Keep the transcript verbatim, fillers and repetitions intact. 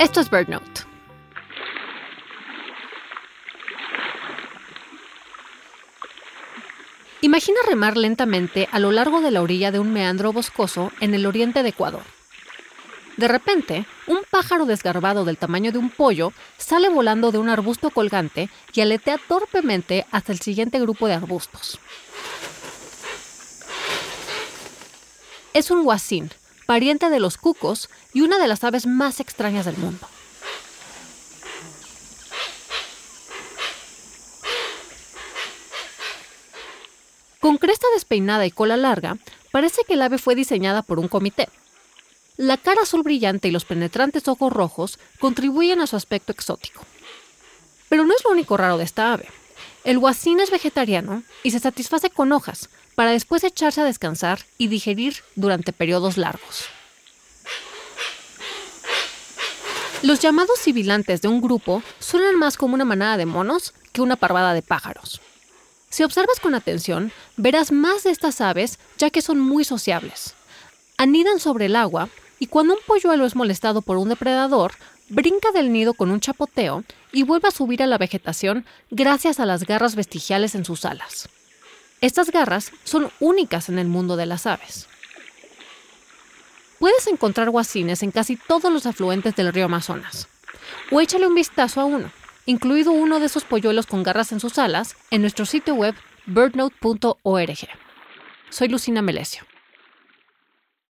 Esto es Bird Note. Imagina remar lentamente a lo largo de la orilla de un meandro boscoso en el oriente de Ecuador. De repente, un pájaro desgarbado del tamaño de un pollo sale volando de un arbusto colgante y aletea torpemente hasta el siguiente grupo de arbustos. Es un hoazín, pariente de los cucos y una de las aves más extrañas del mundo. Con cresta despeinada y cola larga, parece que el ave fue diseñada por un comité. La cara azul brillante y los penetrantes ojos rojos contribuyen a su aspecto exótico. Pero no es lo único raro de esta ave. El hoazín es vegetariano y se satisface con hojas, para después echarse a descansar y digerir durante periodos largos. Los llamados sibilantes de un grupo suenan más como una manada de monos que una parvada de pájaros. Si observas con atención, verás más de estas aves, ya que son muy sociables. Anidan sobre el agua y cuando un polluelo es molestado por un depredador, brinca del nido con un chapoteo y vuelve a subir a la vegetación gracias a las garras vestigiales en sus alas. Estas garras son únicas en el mundo de las aves. Puedes encontrar hoazines en casi todos los afluentes del río Amazonas. O échale un vistazo a uno, incluido uno de esos polluelos con garras en sus alas, en nuestro sitio web bird note punto org. Soy Lucina Melesio.